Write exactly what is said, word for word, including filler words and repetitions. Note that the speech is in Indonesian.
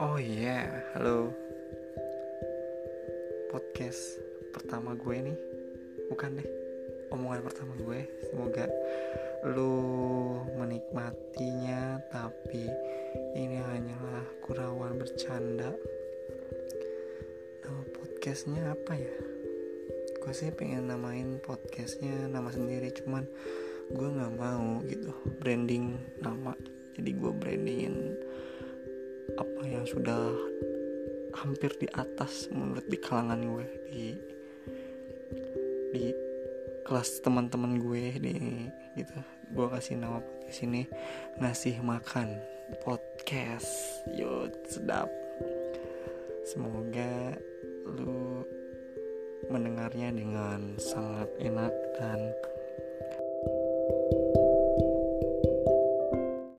Oh iya, yeah. Halo. Podcast pertama gue nih. Bukan deh, omongan pertama gue. Semoga lu menikmatinya, tapi ini hanyalah gurauan bercanda. Nama podcastnya apa ya? Gue sih pengen namain podcastnya nama sendiri, cuman gue gak mau gitu branding nama. Jadi gue brandingin apa yang sudah hampir di atas menurut di kalangan gue, di di kelas teman-teman gue di gitu. Gue kasih nama podcast ini Ngasih Makan Podcast. Yo, sedap. Semoga lu mendengarnya dengan sangat enak dan